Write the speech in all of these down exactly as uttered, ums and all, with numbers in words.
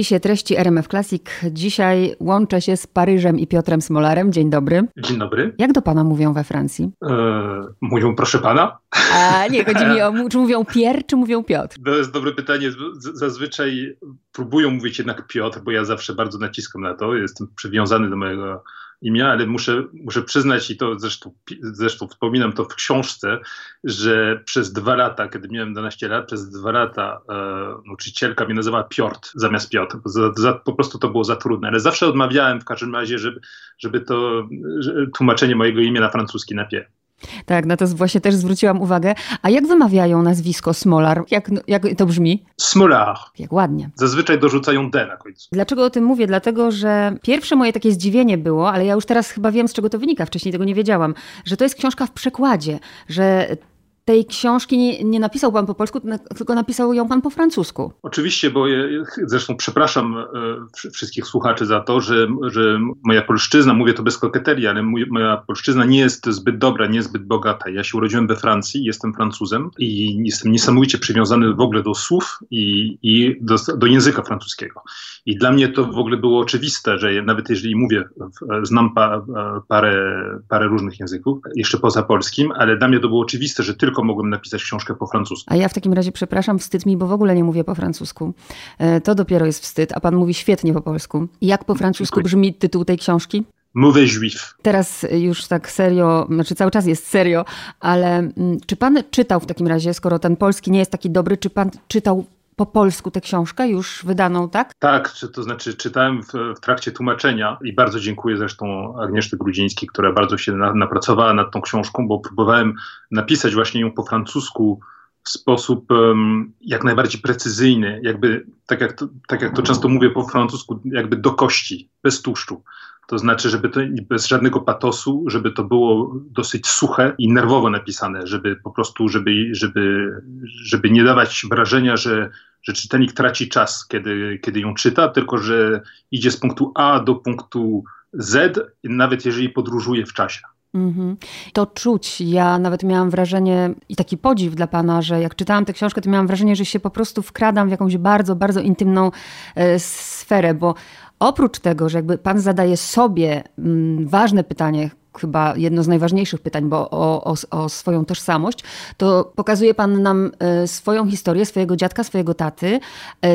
spisie treści R M F Classic dzisiaj łączę się z Paryżem i Piotrem Smolarem. Dzień dobry. Dzień dobry. Jak do pana mówią we Francji? Eee, mówią proszę pana? A nie, chodzi mi o, czy mówią Pierre, czy mówią Piotr? To jest dobre pytanie. Z- zazwyczaj próbują mówić jednak Piotr, bo ja zawsze bardzo naciskam na to. Jestem przywiązany do mojego imienia, ale muszę, muszę przyznać, i to zresztą, zresztą wspominam to w książce, że przez dwa lata, kiedy miałem dwanaście lat, przez dwa lata e, nauczycielka mnie nazywała Piotr zamiast Piotr. Za, za, po prostu to było za trudne, ale zawsze odmawiałem w każdym razie, żeby, żeby to że, tłumaczenie mojego imienia na francuski na pie. Tak, na to właśnie też zwróciłam uwagę. A jak wymawiają nazwisko Smolar? Jak, jak to brzmi? Smolar. Jak ładnie. Zazwyczaj dorzucają D na końcu. Dlaczego o tym mówię? Dlatego, że pierwsze moje takie zdziwienie było, ale ja już teraz chyba wiem, z czego to wynika, wcześniej tego nie wiedziałam, że to jest książka w przekładzie, że tej książki nie, nie napisał pan po polsku, tylko napisał ją pan po francusku. Oczywiście, bo ja, zresztą przepraszam e, wszystkich słuchaczy za to, że, że moja polszczyzna, mówię to bez koketerii, ale mój, moja polszczyzna nie jest zbyt dobra, nie jest zbyt bogata. Ja się urodziłem we Francji, jestem Francuzem i jestem niesamowicie przywiązany w ogóle do słów i, i do, do języka francuskiego. I dla mnie to w ogóle było oczywiste, że nawet jeżeli mówię, znam pa, parę, parę różnych języków, jeszcze poza polskim, ale dla mnie to było oczywiste, że tylko mogłem napisać książkę po francusku. A ja w takim razie przepraszam, wstyd mi, bo w ogóle nie mówię po francusku. To dopiero jest wstyd, a pan mówi świetnie po polsku. Jak po francusku brzmi tytuł tej książki? Mauvais Juif. Teraz już tak serio, znaczy cały czas jest serio, ale czy pan czytał w takim razie, skoro ten polski nie jest taki dobry, czy pan czytał po polsku tę książkę już wydaną, tak? Tak, to znaczy czytałem w, w trakcie tłumaczenia i bardzo dziękuję zresztą Agnieszce Grudzińskiej, która bardzo się na, napracowała nad tą książką, bo próbowałem napisać właśnie ją po francusku w sposób um, jak najbardziej precyzyjny, jakby, tak jak, to, tak jak to często mówię po francusku, jakby do kości, bez tłuszczu. To znaczy, żeby to bez żadnego patosu, żeby to było dosyć suche i nerwowo napisane, żeby po prostu, żeby, żeby, żeby nie dawać wrażenia, że że czytelnik traci czas, kiedy, kiedy ją czyta, tylko że idzie z punktu A do punktu Z, nawet jeżeli podróżuje w czasie. Mm-hmm. To czuć. Ja nawet miałam wrażenie i taki podziw dla pana, że jak czytałam tę książkę, to miałam wrażenie, że się po prostu wkradam w jakąś bardzo, bardzo intymną e, sferę, bo oprócz tego, że jakby pan zadaje sobie mm, ważne pytanie, chyba jedno z najważniejszych pytań, bo o, o, o swoją tożsamość, to pokazuje pan nam swoją historię, swojego dziadka, swojego taty,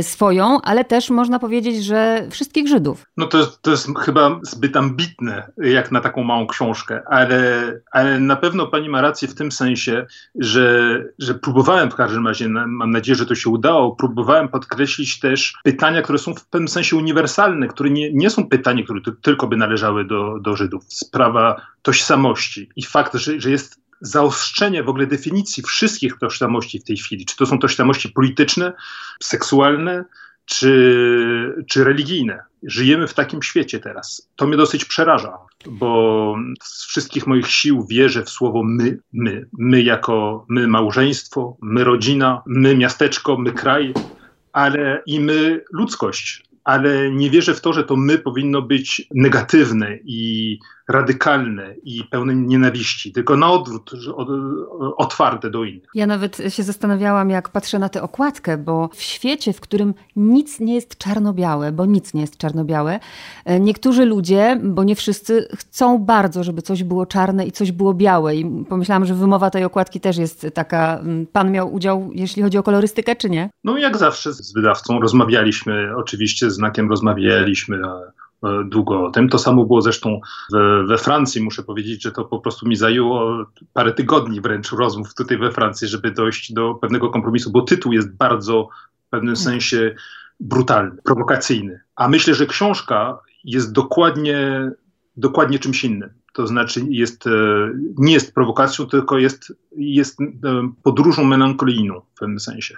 swoją, ale też można powiedzieć, że wszystkich Żydów. No to, to jest chyba zbyt ambitne, jak na taką małą książkę, ale, ale na pewno pani ma rację w tym sensie, że, że próbowałem w każdym razie, mam nadzieję, że to się udało, próbowałem podkreślić też pytania, które są w pewnym sensie uniwersalne, które nie, nie są pytania, które tylko by należały do, do Żydów. Sprawa tożsamości i fakt, że, że jest zaostrzenie w ogóle definicji wszystkich tożsamości w tej chwili. Czy to są tożsamości polityczne, seksualne, czy, czy religijne. Żyjemy w takim świecie teraz. To mnie dosyć przeraża, bo z wszystkich moich sił wierzę w słowo my, my. My jako my małżeństwo, my rodzina, my miasteczko, my kraj, ale i my ludzkość. Ale nie wierzę w to, że to my powinno być negatywne i radykalne i pełne nienawiści, tylko na odwrót, otwarte do innych. Ja nawet się zastanawiałam, jak patrzę na tę okładkę, bo w świecie, w którym nic nie jest czarno-białe, bo nic nie jest czarno-białe, niektórzy ludzie, bo nie wszyscy, chcą bardzo, żeby coś było czarne i coś było białe. I pomyślałam, że wymowa tej okładki też jest taka. Pan miał udział, jeśli chodzi o kolorystykę, czy nie? No jak zawsze z wydawcą rozmawialiśmy, oczywiście z znakiem rozmawialiśmy długo o tym. To samo było zresztą we, we Francji. Muszę powiedzieć, że to po prostu mi zajęło parę tygodni wręcz rozmów tutaj we Francji, żeby dojść do pewnego kompromisu, bo tytuł jest bardzo w pewnym sensie brutalny, prowokacyjny. A myślę, że książka jest dokładnie, dokładnie czymś innym. To znaczy jest, nie jest prowokacją, tylko jest, jest podróżą melancholijną w pewnym sensie.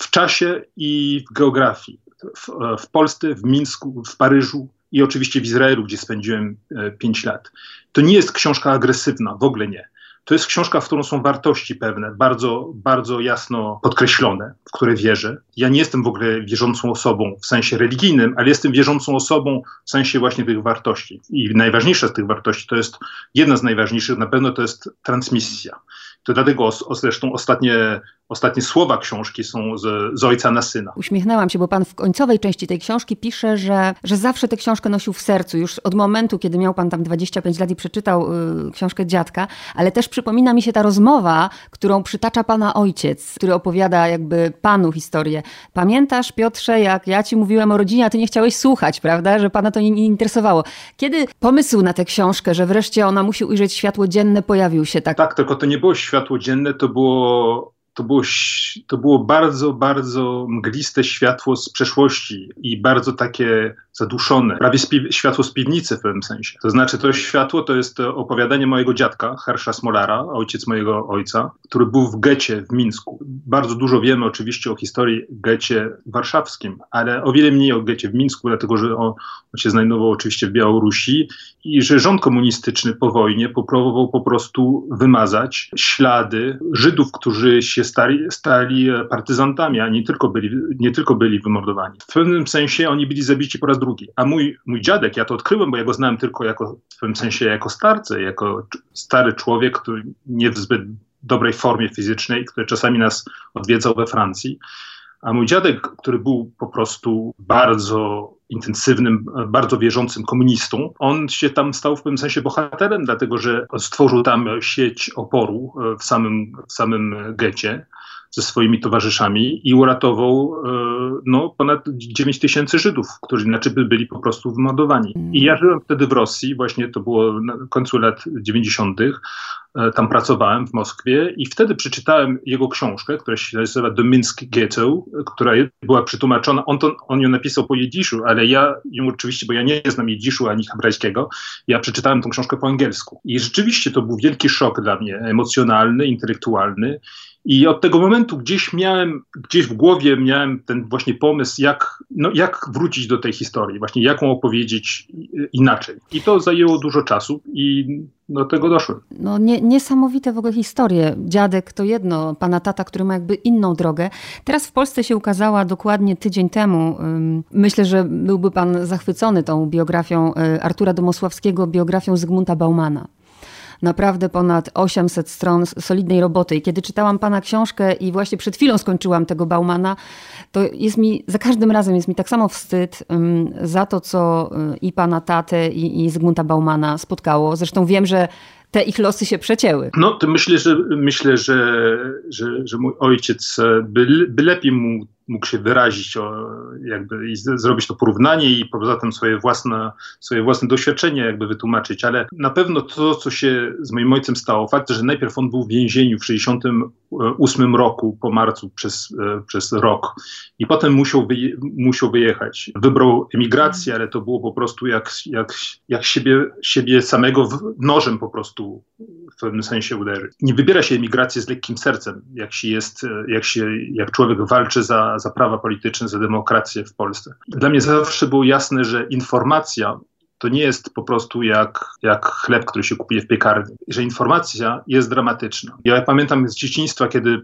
W czasie i w geografii. W, w Polsce, w Mińsku, w Paryżu i oczywiście w Izraelu, gdzie spędziłem pięć lat. To nie jest książka agresywna, w ogóle nie. To jest książka, w którą są wartości pewne, bardzo, bardzo jasno podkreślone, w które wierzę. Ja nie jestem w ogóle wierzącą osobą w sensie religijnym, ale jestem wierzącą osobą w sensie właśnie tych wartości. I najważniejsza z tych wartości, to jest jedna z najważniejszych, na pewno to jest transmisja. To dlatego o, o zresztą ostatnie Ostatnie słowa książki są z, z ojca na syna. Uśmiechnęłam się, bo pan w końcowej części tej książki pisze, że, że zawsze tę książkę nosił w sercu, już od momentu, kiedy miał pan tam dwadzieścia pięć lat i przeczytał y, książkę dziadka, ale też przypomina mi się ta rozmowa, którą przytacza pana ojciec, który opowiada jakby panu historię. Pamiętasz, Piotrze, jak ja ci mówiłem o rodzinie, a ty nie chciałeś słuchać, prawda, że pana to nie, nie interesowało. Kiedy pomysł na tę książkę, że wreszcie ona musi ujrzeć światło dzienne, pojawił się tak? Tak, tylko to nie było światło dzienne, to było... To było, to było bardzo, bardzo mgliste światło z przeszłości i bardzo takie zaduszone, prawie spi- światło z piwnicy w pewnym sensie. To znaczy to światło to jest opowiadanie mojego dziadka, Hersza Smolara, ojciec mojego ojca, który był w getcie w Mińsku. Bardzo dużo wiemy oczywiście o historii getcie warszawskim, ale o wiele mniej o getcie w Mińsku, dlatego że on się znajdował oczywiście w Białorusi i że rząd komunistyczny po wojnie próbował po prostu wymazać ślady Żydów, którzy się Stali, stali partyzantami, a nie tylko, byli, nie tylko byli wymordowani. W pewnym sensie oni byli zabici po raz drugi. A mój, mój dziadek, ja to odkryłem, bo ja go znałem tylko jako, w pewnym sensie jako starcy, jako stary człowiek, który nie w zbyt dobrej formie fizycznej, który czasami nas odwiedzał we Francji. A mój dziadek, który był po prostu bardzo intensywnym, bardzo wierzącym komunistą, on się tam stał w pewnym sensie bohaterem, dlatego że stworzył tam sieć oporu w samym, w samym getcie ze swoimi towarzyszami i uratował no, ponad dziewięć tysięcy Żydów, którzy inaczej by byli po prostu wymordowani. I ja żyłem wtedy w Rosji, właśnie to było na końcu lat dziewięćdziesiątych. Tam pracowałem w Moskwie i wtedy przeczytałem jego książkę, która się nazywa The Minsk Ghetto, która była przetłumaczona. On, to, on ją napisał po jiddiszu, ale ja ją oczywiście, bo ja nie znam jiddiszu ani hebrajskiego, ja przeczytałem tą książkę po angielsku. I rzeczywiście to był wielki szok dla mnie, emocjonalny, intelektualny. I od tego momentu gdzieś miałem, gdzieś w głowie miałem ten właśnie pomysł, jak, no, jak wrócić do tej historii, właśnie jak ją opowiedzieć inaczej. I to zajęło dużo czasu i do tego doszłem. No nie, niesamowite w ogóle historie. Dziadek to jedno, pana tata, który ma jakby inną drogę. Teraz w Polsce się ukazała dokładnie tydzień temu. Myślę, że byłby pan zachwycony tą biografią Artura Domosławskiego, biografią Zygmunta Baumana. Naprawdę ponad osiemset stron solidnej roboty. I kiedy czytałam pana książkę i właśnie przed chwilą skończyłam tego Baumana, to jest mi, za każdym razem jest mi tak samo wstyd um, za to, co i pana tatę i, i Zygmunta Baumana spotkało. Zresztą wiem, że te ich losy się przecięły. No to myślę, że, myślę, że, że, że mój ojciec by, by lepiej mu mógł się wyrazić o, jakby, i z, zrobić to porównanie i poza tym swoje własne, swoje własne doświadczenie jakby wytłumaczyć, ale na pewno to, co się z moim ojcem stało, fakt, że najpierw on był w więzieniu w tysiąc dziewięćset sześćdziesiątym ósmym roku po marcu przez, przez rok i potem musiał, wyje, musiał wyjechać. Wybrał emigrację, ale to było po prostu jak, jak, jak siebie, siebie samego w, nożem po prostu w pewnym sensie uderzyć. Nie wybiera się emigracji z lekkim sercem, jak się jest, jak się, jak człowiek walczy za za prawa polityczne, za demokrację w Polsce. Dla mnie zawsze było jasne, że informacja to nie jest po prostu jak, jak chleb, który się kupuje w piekarni. Że informacja jest dramatyczna. Ja pamiętam z dzieciństwa, kiedy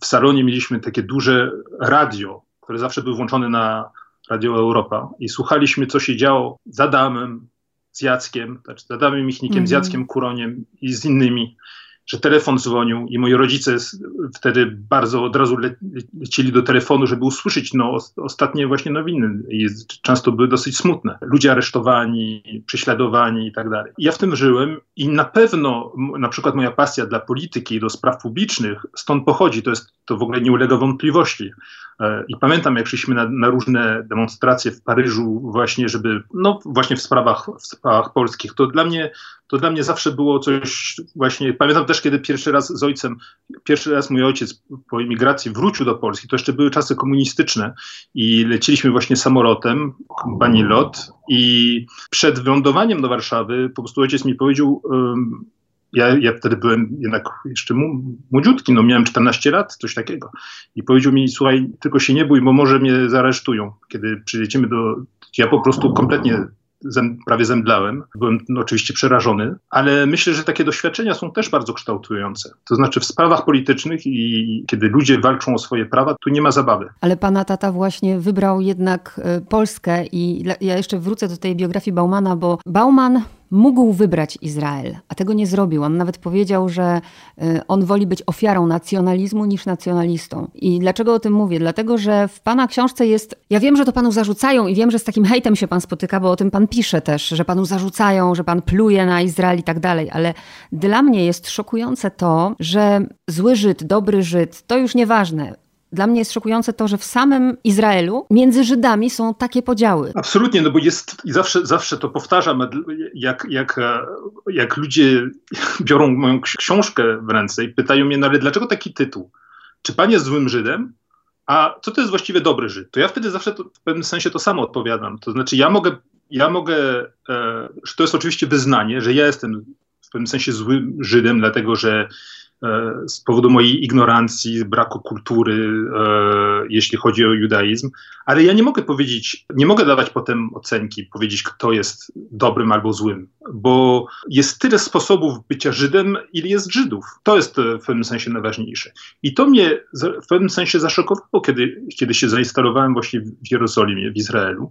w salonie mieliśmy takie duże radio, które zawsze było włączone na Radio Europa i słuchaliśmy, co się działo z Adamem, z Jackiem, znaczy z Adamem Michnikiem, mm-hmm. z Jackiem Kuroniem i z innymi. Że telefon dzwonił i moi rodzice wtedy bardzo od razu le- lecieli do telefonu, żeby usłyszeć no, ostatnie właśnie nowiny i często były dosyć smutne. Ludzie aresztowani, prześladowani i tak dalej. Ja w tym żyłem i na pewno na przykład moja pasja dla polityki i do spraw publicznych stąd pochodzi, to jest to w ogóle nie ulega wątpliwości. I pamiętam, jak szliśmy na, na różne demonstracje w Paryżu właśnie, żeby, no właśnie w sprawach, w sprawach polskich, to dla mnie to dla mnie zawsze było coś właśnie, pamiętam też, kiedy pierwszy raz z ojcem, pierwszy raz mój ojciec po emigracji wrócił do Polski, to jeszcze były czasy komunistyczne i leciliśmy właśnie samolotem, kompanii LOT i przed wylądowaniem do Warszawy po prostu ojciec mi powiedział, um, Ja, ja wtedy byłem jednak jeszcze młodziutki, no miałem czternaście lat, coś takiego. I powiedział mi, słuchaj, tylko się nie bój, bo może mnie zaresztują. Kiedy przyjedziemy do... Ja po prostu kompletnie zem, prawie zemdlałem. Byłem no, oczywiście przerażony, ale myślę, że takie doświadczenia są też bardzo kształtujące. To znaczy w sprawach politycznych i kiedy ludzie walczą o swoje prawa, tu nie ma zabawy. Ale pana tata właśnie wybrał jednak Polskę i ja jeszcze wrócę do tej biografii Baumana, bo Bauman... mógł wybrać Izrael, a tego nie zrobił. On nawet powiedział, że on woli być ofiarą nacjonalizmu niż nacjonalistą. I dlaczego o tym mówię? Dlatego, że w pana książce jest... Ja wiem, że to panu zarzucają i wiem, że z takim hejtem się pan spotyka, bo o tym pan pisze też, że panu zarzucają, że pan pluje na Izrael i tak dalej. Ale dla mnie jest szokujące to, że zły Żyd, dobry Żyd, to już nieważne. Dla mnie jest szokujące to, że w samym Izraelu między Żydami są takie podziały. Absolutnie, no bo jest, i zawsze, zawsze to powtarzam, jak, jak, jak ludzie biorą moją książkę w ręce i pytają mnie, no ale dlaczego taki tytuł? Czy pan jest złym Żydem? A co to jest właściwie dobry Żyd? To ja wtedy zawsze to, w pewnym sensie to samo odpowiadam. To znaczy ja mogę, ja mogę, e, że to jest oczywiście wyznanie, że ja jestem w pewnym sensie złym Żydem, dlatego że z powodu mojej ignorancji, braku kultury, e, jeśli chodzi o judaizm. Ale ja nie mogę powiedzieć, nie mogę dawać potem ocenki, powiedzieć, kto jest dobrym albo złym, bo jest tyle sposobów bycia Żydem, ile jest Żydów. To jest w pewnym sensie najważniejsze. I to mnie w pewnym sensie zaszokowało, kiedy, kiedy się zainstalowałem właśnie w Jerozolimie, w Izraelu.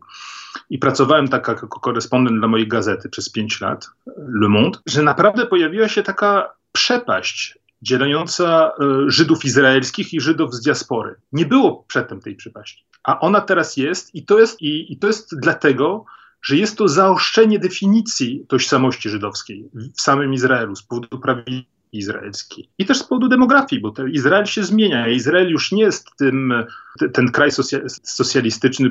I pracowałem tak jako korespondent dla mojej gazety przez pięć lat, Le Monde, że naprawdę pojawiła się taka przepaść dzieląca y, Żydów izraelskich i Żydów z diaspory. Nie było przedtem tej przepaści, a ona teraz jest i to jest, i, i to jest dlatego, że jest to zaostrzenie definicji tożsamości żydowskiej w samym Izraelu z powodu prawicy izraelskiej. I też z powodu demografii, bo te, Izrael się zmienia. Izrael już nie jest tym, te, ten kraj socja, socjalistyczny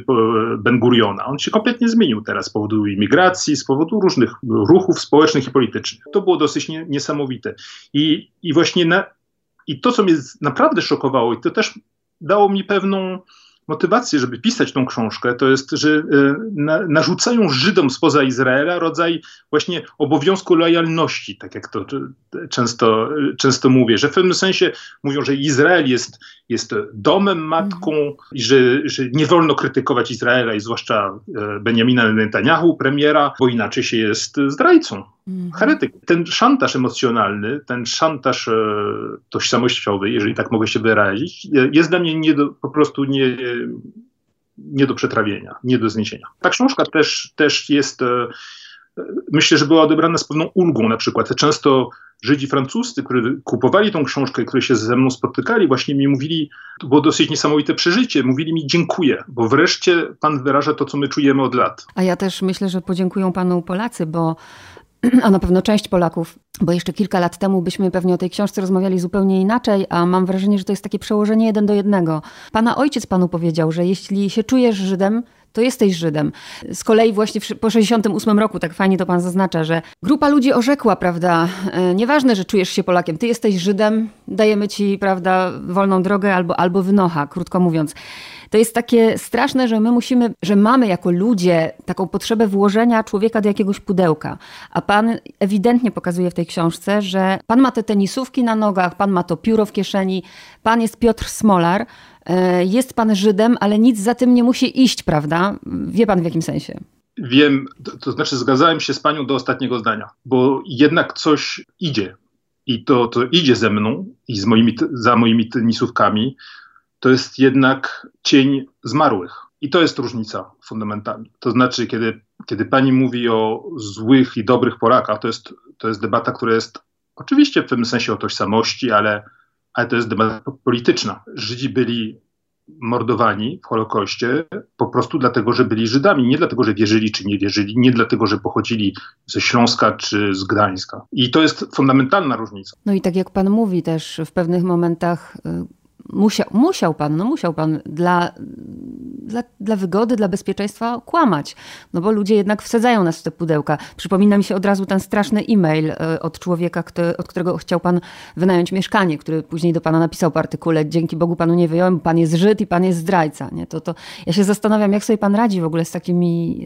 Ben-Guriona. On się kompletnie zmienił teraz z powodu imigracji, z powodu różnych ruchów społecznych i politycznych. To było dosyć nie, niesamowite. I, i właśnie na, i to, co mnie naprawdę szokowało, i to też dało mi pewną motywację, żeby pisać tą książkę, to jest, że y, na, narzucają Żydom spoza Izraela rodzaj właśnie obowiązku lojalności, tak jak to y, często, y, często mówię, że w pewnym sensie mówią, że Izrael jest, jest domem, matką i że, że nie wolno krytykować Izraela i zwłaszcza y, Benjamina Netanyahu, premiera, bo inaczej się jest y, zdrajcą. Heretyk. Ten szantaż emocjonalny, ten szantaż e, tożsamościowy, jeżeli tak mogę się wyrazić, jest dla mnie nie do, po prostu nie, nie do przetrawienia, nie do zniesienia. Ta książka też, też jest, e, myślę, że była odebrana z pewną ulgą na przykład. Często Żydzi francuscy, którzy kupowali tą książkę, którzy się ze mną spotykali, właśnie mi mówili, to było dosyć niesamowite przeżycie, mówili mi dziękuję, bo wreszcie pan wyraża to, co my czujemy od lat. A ja też myślę, że podziękują panu Polacy, bo a na pewno część Polaków, bo jeszcze kilka lat temu byśmy pewnie o tej książce rozmawiali zupełnie inaczej, a mam wrażenie, że to jest takie przełożenie jeden do jednego. Pana ojciec panu powiedział, że jeśli się czujesz Żydem, to jesteś Żydem. Z kolei właśnie po sześćdziesiątym ósmym roku, tak fajnie to pan zaznacza, że grupa ludzi orzekła, prawda, nieważne, że czujesz się Polakiem, ty jesteś Żydem, dajemy ci, prawda, wolną drogę albo, albo wynocha, krótko mówiąc. To jest takie straszne, że my musimy, że mamy jako ludzie taką potrzebę włożenia człowieka do jakiegoś pudełka. A pan ewidentnie pokazuje w tej książce, że pan ma te tenisówki na nogach, pan ma to pióro w kieszeni, pan jest Piotr Smolar, jest pan Żydem, ale nic za tym nie musi iść, prawda? Wie pan w jakim sensie? Wiem, to, to znaczy zgadzałem się z panią do ostatniego zdania, bo jednak coś idzie i to, to idzie ze mną i z moimi, za moimi tenisówkami, to jest jednak cień zmarłych. I to jest różnica fundamentalna. To znaczy, kiedy, kiedy pani mówi o złych i dobrych Polakach, to jest, to jest debata, która jest oczywiście w pewnym sensie o tożsamości, ale, ale to jest debata polityczna. Żydzi byli mordowani w Holokoście po prostu dlatego, że byli Żydami. Nie dlatego, że wierzyli czy nie wierzyli, nie dlatego, że pochodzili ze Śląska czy z Gdańska. I to jest fundamentalna różnica. No i tak jak pan mówi też w pewnych momentach... Y- Musiał, musiał pan, no musiał pan dla, dla, dla wygody, dla bezpieczeństwa kłamać. No bo ludzie jednak wsadzają nas w te pudełka. Przypomina mi się od razu ten straszny e-mail od człowieka, który, od którego chciał pan wynająć mieszkanie, który później do pana napisał po artykule, dzięki Bogu panu nie wyjąłem, bo pan jest Żyd i pan jest zdrajca. Nie? To, to, ja się zastanawiam, jak sobie pan radzi w ogóle z takimi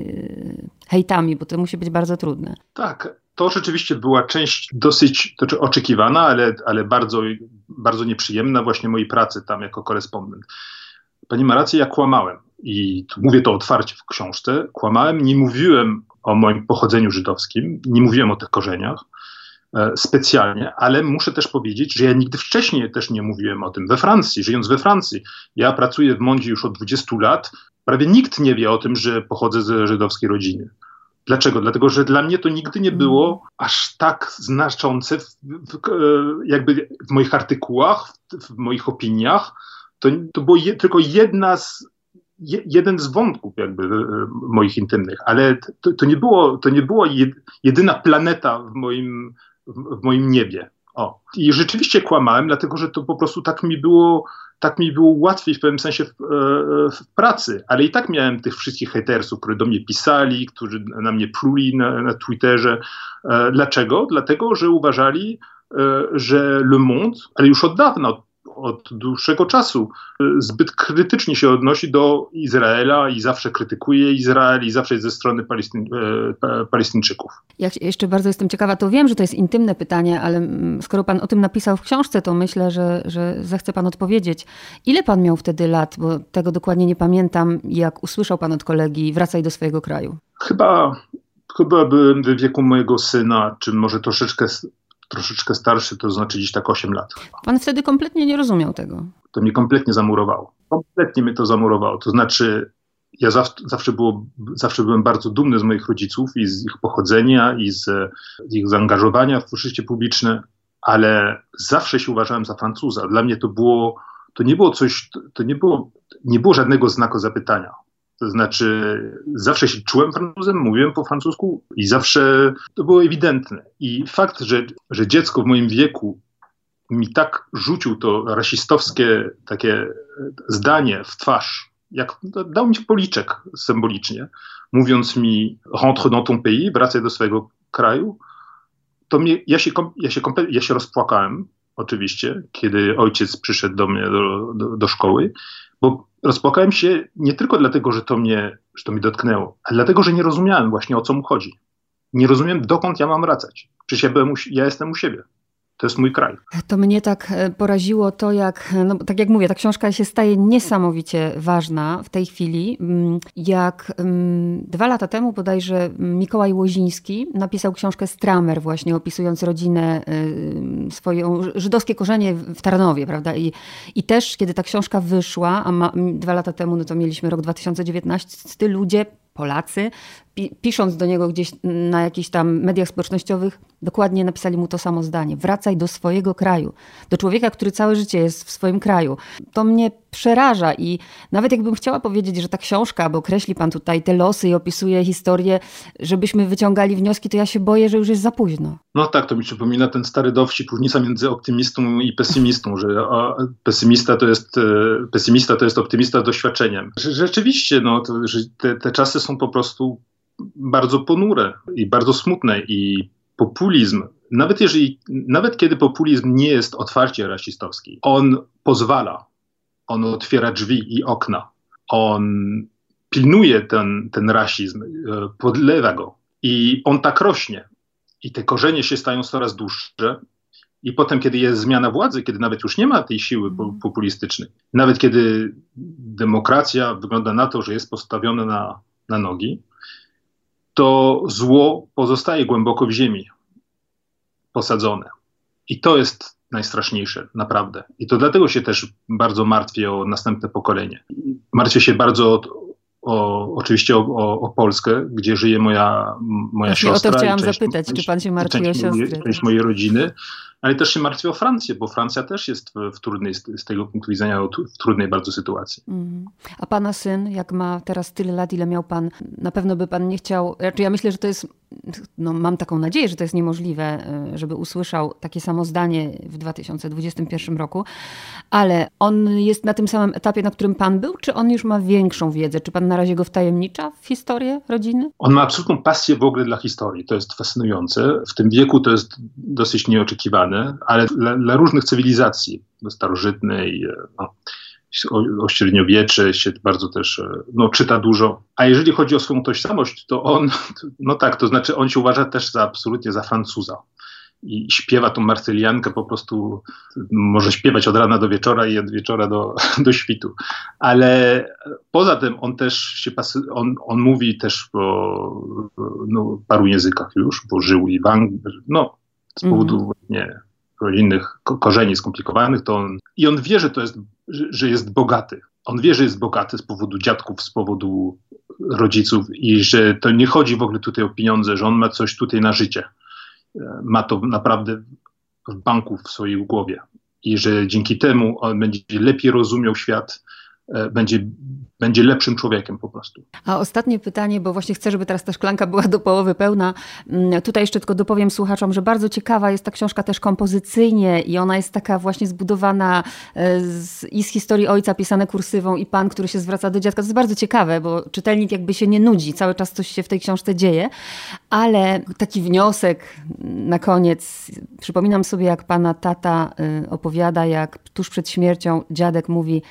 hejtami, bo to musi być bardzo trudne. Tak. To rzeczywiście była część dosyć to, oczekiwana, ale, ale bardzo, bardzo nieprzyjemna właśnie mojej pracy tam jako korespondent. Pani ma rację, ja kłamałem i mówię to otwarcie w książce. Kłamałem, nie mówiłem o moim pochodzeniu żydowskim, nie mówiłem o tych korzeniach e, specjalnie, ale muszę też powiedzieć, że ja nigdy wcześniej też nie mówiłem o tym. We Francji, żyjąc we Francji, ja pracuję w Mondzie już od dwudziestu lat, prawie nikt nie wie o tym, że pochodzę ze żydowskiej rodziny. Dlaczego? Dlatego, że dla mnie to nigdy nie było aż tak znaczące w, w, jakby w moich artykułach, w, w moich opiniach. To, to było je, tylko jedna z, je, jeden z wątków jakby moich intymnych, ale to, to nie było, to nie była jedyna planeta w moim, w, w moim niebie. O. I rzeczywiście kłamałem, dlatego że to po prostu tak mi było, tak mi było łatwiej w pewnym sensie w, w pracy, ale i tak miałem tych wszystkich hejtersów, którzy do mnie pisali, którzy na mnie pluli na, na Twitterze. Dlaczego? Dlatego, że uważali, że Le Monde, ale już od dawna, od, od dłuższego czasu, zbyt krytycznie się odnosi do Izraela i zawsze krytykuje Izrael i zawsze jest ze strony Palestyń, Palestyńczyków. Ja jeszcze bardzo jestem ciekawa, to wiem, że to jest intymne pytanie, ale skoro pan o tym napisał w książce, to myślę, że, że zechce pan odpowiedzieć. Ile pan miał wtedy lat, bo tego dokładnie nie pamiętam, jak usłyszał pan od kolegi wracaj do swojego kraju? Chyba, chyba byłem w wieku mojego syna, czy może troszeczkę... troszeczkę starszy, to znaczy dziś tak osiem lat. Pan wtedy kompletnie nie rozumiał tego. To mnie kompletnie zamurowało. Kompletnie mnie to zamurowało. To znaczy ja zawsze, zawsze, było, zawsze byłem bardzo dumny z moich rodziców i z ich pochodzenia i z, z ich zaangażowania w życie publiczne, ale zawsze się uważałem za Francuza. Dla mnie to było, to nie było coś, to nie było, nie było żadnego znaku zapytania. To znaczy zawsze się czułem Francuzem, mówiłem po francusku i zawsze to było ewidentne. I fakt, że, że dziecko w moim wieku mi tak rzucił to rasistowskie takie zdanie w twarz, jak dał mi policzek symbolicznie, mówiąc mi rentre dans ton pays, wracaj do swojego kraju, to mnie, ja, się, ja, się, ja się rozpłakałem oczywiście, kiedy ojciec przyszedł do mnie do, do, do szkoły, bo rozpłakałem się nie tylko dlatego, że to mnie, że to mnie dotknęło, ale dlatego, że nie rozumiałem właśnie o co mu chodzi. Nie rozumiem, dokąd ja mam wracać. Przecież ja, byłem u, ja jestem u siebie. To jest mój kraj. To mnie tak poraziło to, jak, no tak jak mówię, ta książka się staje niesamowicie ważna w tej chwili. Jak dwa lata temu bodajże Mikołaj Łoziński napisał książkę Stramer właśnie, opisując rodzinę, swoją żydowskie korzenie w Tarnowie, prawda? I, i też, kiedy ta książka wyszła, a ma, dwa lata temu, no to mieliśmy rok dwa tysiące dziewiętnasty, ludzie, Polacy, pisząc do niego gdzieś na jakichś tam mediach społecznościowych, dokładnie napisali mu to samo zdanie. Wracaj do swojego kraju. Do człowieka, który całe życie jest w swoim kraju. To mnie przeraża i nawet jakbym chciała powiedzieć, że ta książka, bo określi pan tutaj te losy i opisuje historię, żebyśmy wyciągali wnioski, to ja się boję, że już jest za późno. No tak, to mi przypomina ten stary dowcip, różnica między optymistą i pesymistą, że pesymista to jest, pesymista to jest optymista z doświadczeniem. Rzeczywiście, no, to, że te, te czasy są po prostu bardzo ponure i bardzo smutne i populizm, nawet jeżeli, nawet kiedy populizm nie jest otwarcie rasistowski, on pozwala, on otwiera drzwi i okna, on pilnuje ten, ten rasizm, podlewa go i on tak rośnie i te korzenie się stają coraz dłuższe i potem, kiedy jest zmiana władzy, kiedy nawet już nie ma tej siły populistycznej, nawet kiedy demokracja wygląda na to, że jest postawiona na, na nogi, to zło pozostaje głęboko w ziemi, posadzone. I to jest najstraszniejsze, naprawdę. I to dlatego się też bardzo martwię o następne pokolenie. Martwię się bardzo o, o, oczywiście o, o, o Polskę, gdzie żyje moja, moja siostra. O to chciałam część, zapytać, część, czy pan się martwi część, o siostrę? Część tak. mojej rodziny, ale też się martwię o Francję, bo Francja też jest w, w trudnej, z tego punktu widzenia, w trudnej bardzo sytuacji. Mm. A pana syn, jak ma teraz tyle lat, ile miał pan, na pewno by pan nie chciał, raczej ja myślę, że to jest, no mam taką nadzieję, że to jest niemożliwe, żeby usłyszał takie samo zdanie w dwa tysiące dwudziestym pierwszym roku, ale on jest na tym samym etapie, na którym pan był, czy on już ma większą wiedzę? Czy pan na razie go wtajemnicza w historię rodziny? On ma absolutną pasję w ogóle dla historii, to jest fascynujące. W tym wieku to jest dosyć nieoczekiwane, ale dla, dla różnych cywilizacji, starożytnej, no, o, o średniowiecze się bardzo też no, czyta dużo. A jeżeli chodzi o swoją tożsamość, to on, no tak, to znaczy on się uważa też za absolutnie za Francuza. I śpiewa tą Marsyliankę po prostu, może śpiewać od rana do wieczora i od wieczora do, do świtu. Ale poza tym on też się pasy, on, on mówi też po no, paru językach już, bo żył i w Anglii, no, z powodu mm. właśnie rodzinnych korzeni skomplikowanych, to on, i on wie, że to jest, że, że jest bogaty. on wie, że jest bogaty z powodu dziadków, z powodu rodziców i że to nie chodzi w ogóle tutaj o pieniądze, że on ma coś tutaj na życie. Ma to naprawdę w banku w swojej głowie i że dzięki temu on będzie lepiej rozumiał świat, będzie, będzie lepszym człowiekiem po prostu. A ostatnie pytanie, bo właśnie chcę, żeby teraz ta szklanka była do połowy pełna. Tutaj jeszcze tylko dopowiem słuchaczom, że bardzo ciekawa jest ta książka też kompozycyjnie i ona jest taka właśnie zbudowana z, i z historii ojca pisane kursywą i pan, który się zwraca do dziadka. To jest bardzo ciekawe, bo czytelnik jakby się nie nudzi. Cały czas coś się w tej książce dzieje. Ale taki wniosek na koniec. Przypominam sobie, jak pana tata opowiada, jak tuż przed śmiercią dziadek mówi,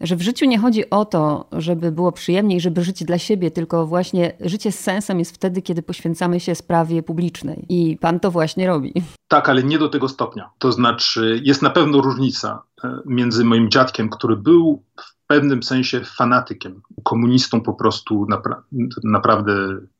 że w życiu nie chodzi o to, żeby było przyjemniej, żeby żyć dla siebie, tylko właśnie życie z sensem jest wtedy, kiedy poświęcamy się sprawie publicznej. I pan to właśnie robi. Tak, ale nie do tego stopnia. To znaczy jest na pewno różnica między moim dziadkiem, który był w pewnym sensie fanatykiem, komunistą po prostu napra- naprawdę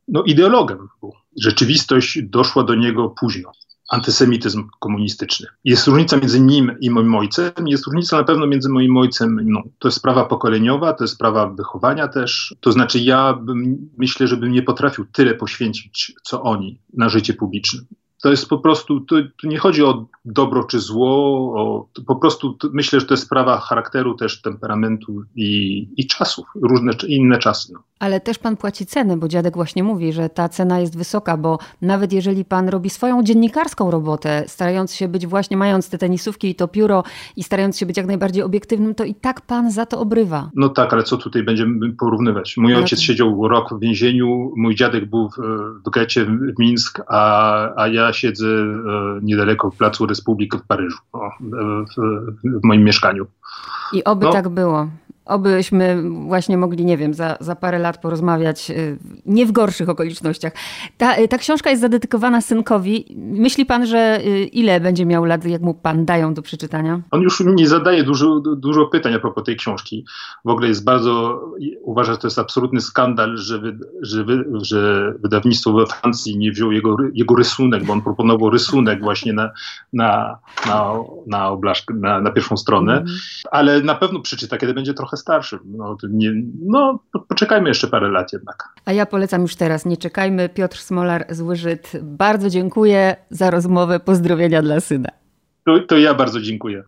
no, ideologiem był. Rzeczywistość doszła do niego późno. Antysemityzm komunistyczny. Jest różnica między nim i moim ojcem, jest różnica na pewno między moim ojcem. No, to jest sprawa pokoleniowa, to jest sprawa wychowania też. To znaczy ja bym, myślę, że bym nie potrafił tyle poświęcić, co oni, na życie publiczne. To jest po prostu, to, to nie chodzi o dobro czy zło, o, po prostu to, myślę, że to jest sprawa charakteru też, temperamentu i, i czasów, różne inne czasy. No. Ale też pan płaci cenę, bo dziadek właśnie mówi, że ta cena jest wysoka, bo nawet jeżeli pan robi swoją dziennikarską robotę, starając się być właśnie, mając te tenisówki i to pióro i starając się być jak najbardziej obiektywnym, to i tak pan za to obrywa. No tak, ale co tutaj będziemy porównywać? Mój ojciec siedział rok w więzieniu, mój dziadek był w, w getcie w Mińsku, a, a ja siedzę e, niedaleko w Placu Republik w Paryżu, o, w, w moim mieszkaniu. I oby no. tak było. Obyśmy właśnie mogli, nie wiem, za, za parę lat porozmawiać nie w gorszych okolicznościach. Ta, ta książka jest zadedykowana synkowi. Myśli pan, że ile będzie miał lat, jak mu pan dają do przeczytania? On już nie zadaje dużo, dużo pytań a propos tej książki. W ogóle jest bardzo, uważa, że to jest absolutny skandal, że, wy, że, wy, że wydawnictwo we Francji nie wziął jego, jego rysunek, bo on proponował rysunek właśnie na, na, na, na, oblaszkę, na, na pierwszą stronę. Mm. Ale na pewno przeczyta, kiedy będzie trochę starszym. No, nie, no, poczekajmy jeszcze parę lat jednak. A ja polecam już teraz, nie czekajmy. Piotr Smolar, Zły Żyd. Bardzo dziękuję za rozmowę. Pozdrowienia dla syna. To, to ja bardzo dziękuję.